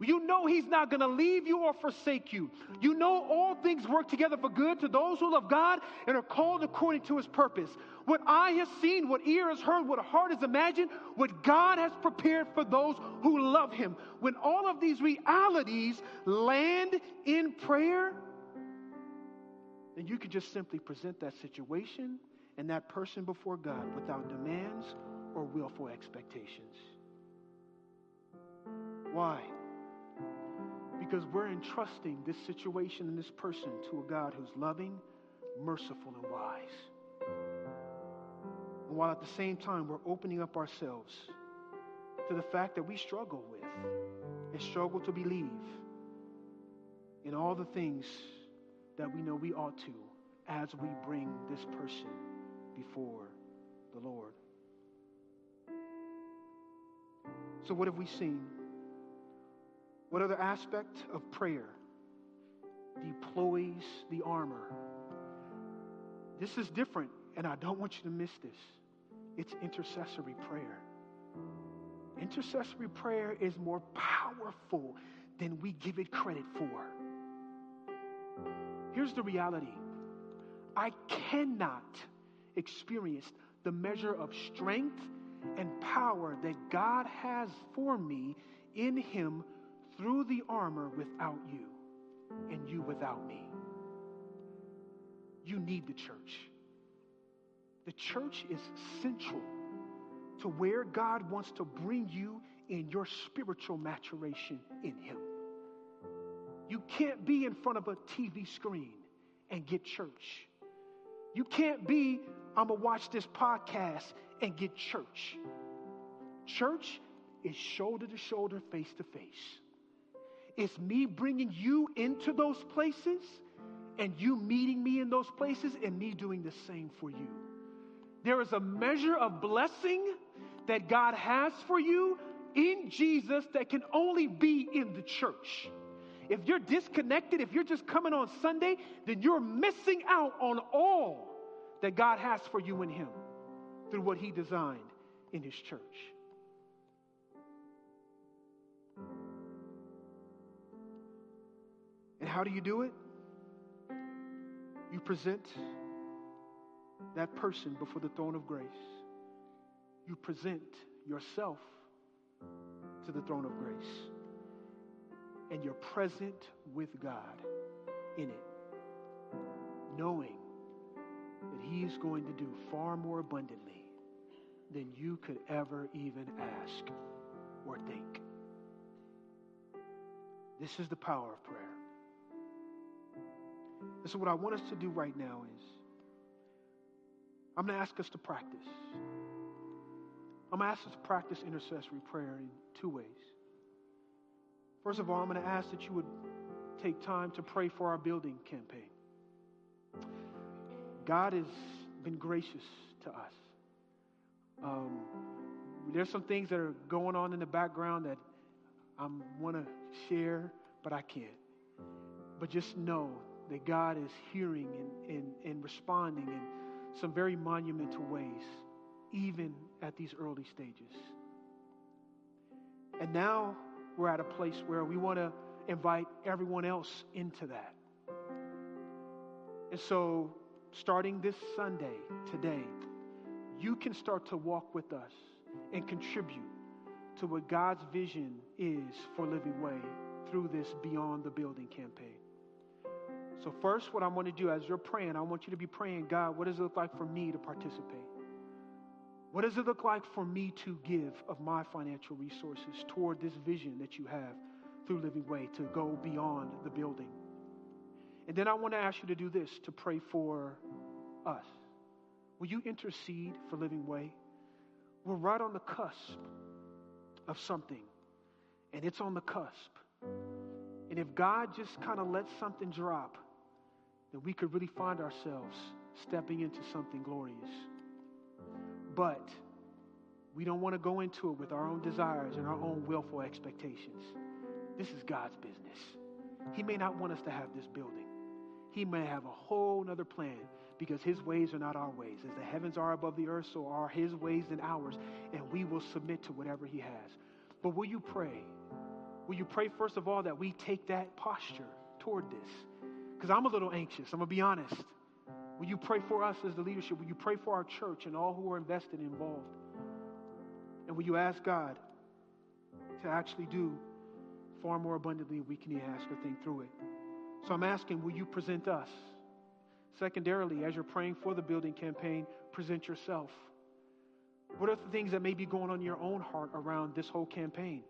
you know he's not going to leave you or forsake you. You know all things work together for good to those who love God and are called according to his purpose. What eye has seen, what ear has heard, what heart has imagined, what God has prepared for those who love him. When all of these realities land in prayer, then you can just simply present that situation and that person before God without demands or willful expectations. Why? Because we're entrusting this situation and this person to a God who's loving, merciful, and wise. And while at the same time, we're opening up ourselves to the fact that we struggle with and struggle to believe in all the things that we know we ought to as we bring this person before the Lord. So what have we seen? What other aspect of prayer deploys the armor? This is different, and I don't want you to miss this. It's intercessory prayer. Intercessory prayer is more powerful than we give it credit for. Here's the reality. I cannot experience the measure of strength and power that God has for me in Him through the armor without you, and you without me. You need the church. The church is central to where God wants to bring you in your spiritual maturation in Him. You can't be in front of a TV screen and get church. You can't be, I'm going to watch this podcast and get church. Church is shoulder to shoulder, face to face. It's me bringing you into those places and you meeting me in those places and me doing the same for you. There is a measure of blessing that God has for you in Jesus that can only be in the church. If you're disconnected, if you're just coming on Sunday, then you're missing out on all that God has for you in Him through what He designed in His church. And how do you do it? You present that person before the throne of grace. You present yourself to the throne of grace. And you're present with God in it, knowing that He is going to do far more abundantly than you could ever even ask or think. This is the power of prayer. And so what I want us to do right now is, I'm going to ask us to practice. I'm going to ask us to practice intercessory prayer in two ways. First of all, I'm going to ask that you would take time to pray for our building campaign. God has been gracious to us. There's some things that are going on in the background that I want to share, but I can't. But just know that God is hearing and responding in some very monumental ways, even at these early stages. And now we're at a place where we want to invite everyone else into that. And so, starting this Sunday, today, you can start to walk with us and contribute to what God's vision is for Living Way through this Beyond the Building campaign. So first, what I want to do as you're praying, I want you to be praying, God, what does it look like for me to participate? What does it look like for me to give of my financial resources toward this vision that you have through Living Way to go beyond the building? And then I want to ask you to do this, to pray for us. Will you intercede for Living Way? We're right on the cusp of something, and it's on the cusp. And if God just kind of lets something drop, then we could really find ourselves stepping into something glorious. But we don't want to go into it with our own desires and our own willful expectations. This is God's business. He may not want us to have this building. He may have a whole other plan because His ways are not our ways. As the heavens are above the earth, so are His ways and ours, and we will submit to whatever He has. But will you pray? Will you pray, first of all, that we take that posture toward this? Because I'm a little anxious. I'm going to be honest. Will you pray for us as the leadership? Will you pray for our church and all who are invested and involved? And will you ask God to actually do far more abundantly than we can ask or think through it? So I'm asking, will you present us Secondarily, as you're praying for the building campaign, present yourself. What are the things that may be going on in your own heart around this whole campaign?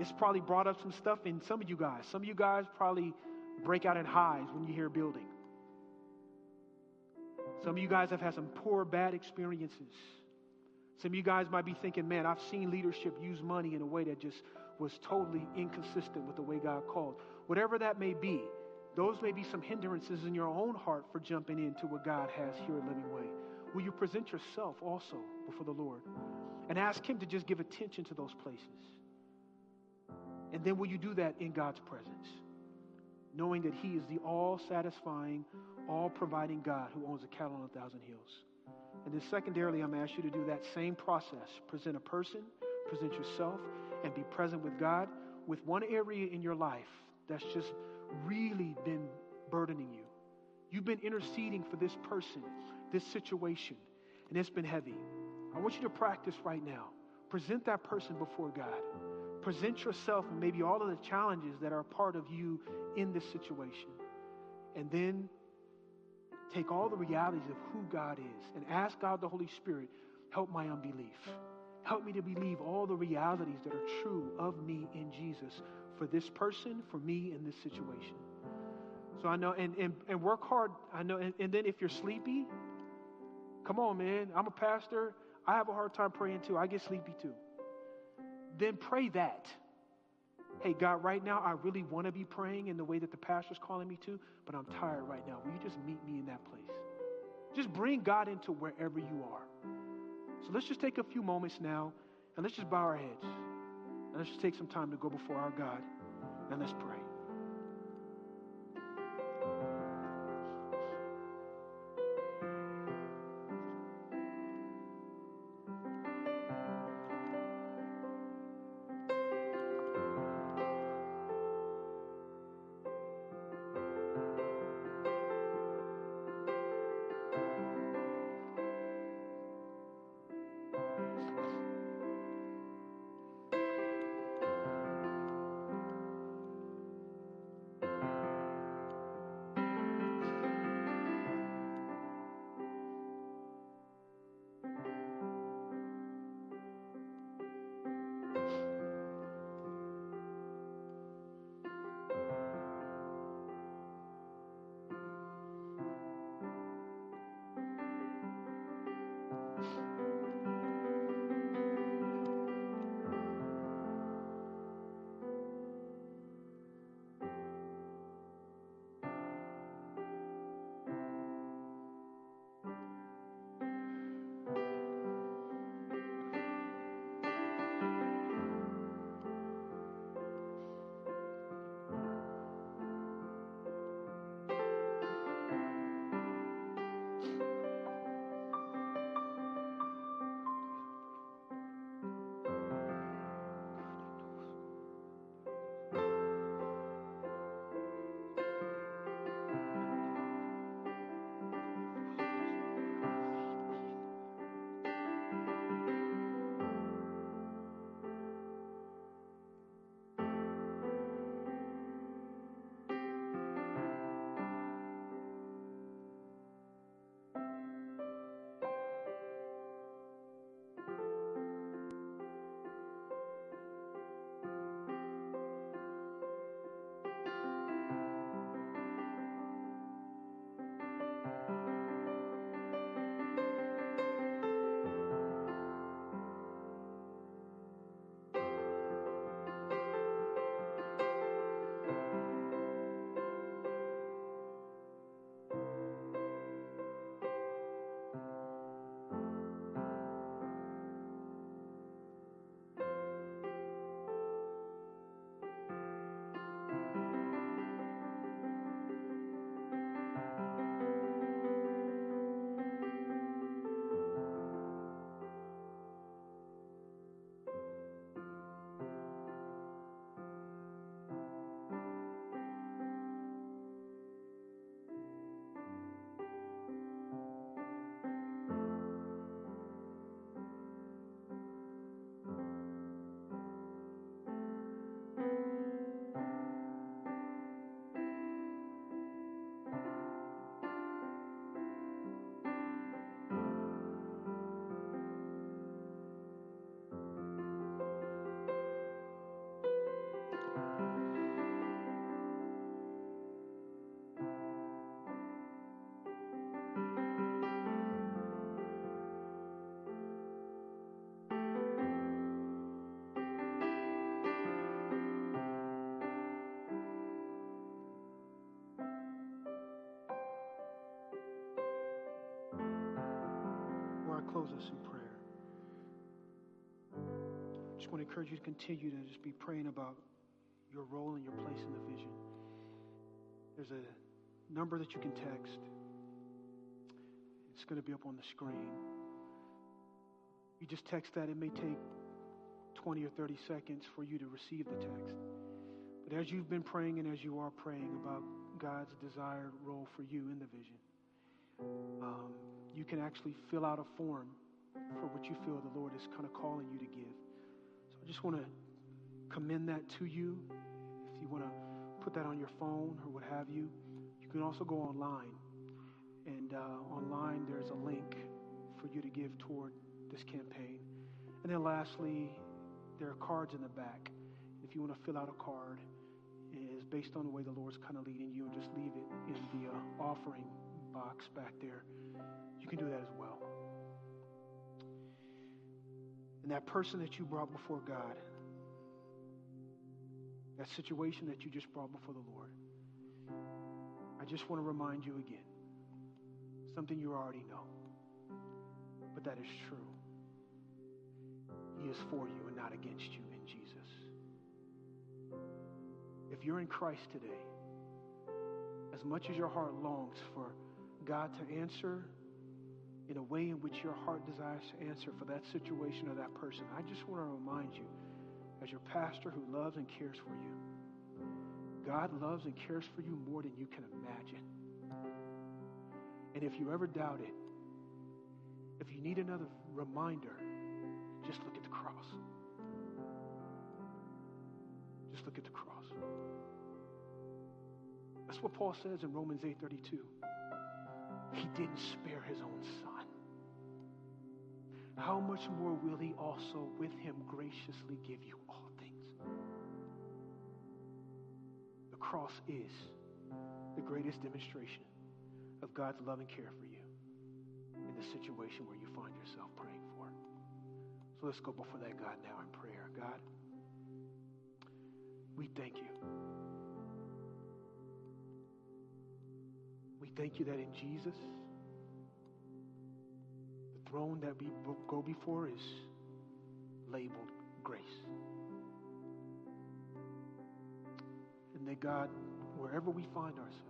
It's probably brought up some stuff in some of you guys. Some of you guys probably break out in highs when you hear building. Some of you guys have had some poor, bad experiences. Some of you guys might be thinking, man, I've seen leadership use money in a way that just was totally inconsistent with the way God called. Whatever that may be, those may be some hindrances in your own heart for jumping into what God has here at Living Way. Will you present yourself also before the Lord and ask Him to just give attention to those places? And then will you do that in God's presence, knowing that He is the all-satisfying, all-providing God who owns the cattle on a thousand hills? And then secondarily, I'm going to ask you to do that same process. Present a person, present yourself, and be present with God with one area in your life that's just really been burdening you. You've been interceding for this person, this situation, and it's been heavy. I want you to practice right now. Present that person before God. Present yourself and maybe all of the challenges that are a part of you in this situation. And then take all the realities of who God is and ask God the Holy Spirit, help my unbelief. Help me to believe all the realities that are true of me in Jesus for this person, for me in this situation. So I know, and work hard. I know, and then if you're sleepy, come on, man. I'm a pastor. I have a hard time praying too. I get sleepy too. Then pray that. Hey, God, right now I really want to be praying in the way that the pastor's calling me to, but I'm tired right now. Will you just meet me in that place? Just bring God into wherever you are. So let's just take a few moments now, and let's just bow our heads. And let's just take some time to go before our God, and let's pray. to close us in prayer. I just want to encourage you to continue to just be praying about your role and your place in the vision. There's a number that you can text. It's going to be up on the screen. You just text that. It may take 20 or 30 seconds for you to receive the text. But as you've been praying and as you are praying about God's desired role for you in the vision, you can actually fill out a form for what you feel the Lord is kind of calling you to give. So I just want to commend that to you. If you want to put that on your phone or what have you, you can also go online. And online, there's a link for you to give toward this campaign. And then lastly, there are cards in the back. If you want to fill out a card, it's based on the way the Lord's kind of leading you, and just leave it in the offering box back there. You can do that as well. And that person that you brought before God, that situation that you just brought before the Lord, I just want to remind you again, something you already know, but that is true. He is for you and not against you in Jesus. If you're in Christ today, as much as your heart longs for God to answer in a way in which your heart desires to answer for that situation or that person, I just want to remind you, as your pastor who loves and cares for you, God loves and cares for you more than you can imagine. And if you ever doubt it, if you need another reminder, just look at the cross. Just look at the cross. That's what Paul says in Romans 8:32. He didn't spare his own son. How much more will he also with him graciously give you all things? The cross is the greatest demonstration of God's love and care for you in the situation where you find yourself praying for. So let's go before that God now in prayer. God, we thank you. We thank you that in Jesus, the throne that we go before is labeled grace. And that God, wherever we find ourselves,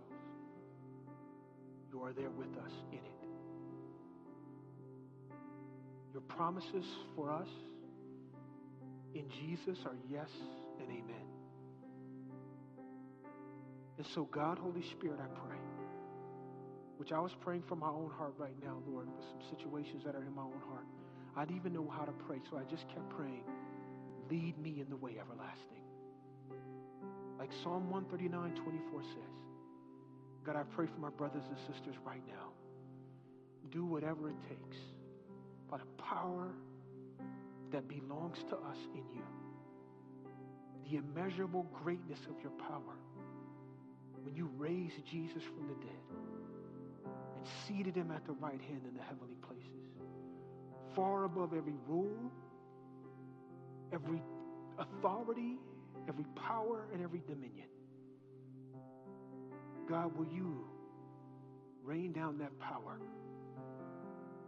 you are there with us in it. Your promises for us in Jesus are yes and amen. And so, God, Holy Spirit, I pray, which I was praying from my own heart right now, Lord, with some situations that are in my own heart. I didn't even know how to pray, so I just kept praying, lead me in the way everlasting. Like Psalm 139:24 says, God, I pray for my brothers and sisters right now. Do whatever it takes by the power that belongs to us in you. The immeasurable greatness of your power when you raised Jesus from the dead and seated him at the right hand in the heavenly places, far above every rule, every authority, every power, and every dominion. God, will you rain down that power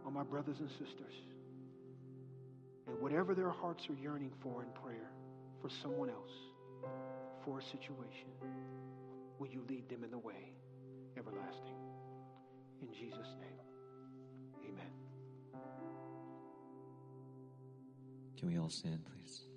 on my brothers and sisters? And whatever their hearts are yearning for in prayer, for someone else, for a situation, will you lead them in the way everlasting? In Jesus' name, amen. Can we all stand, please?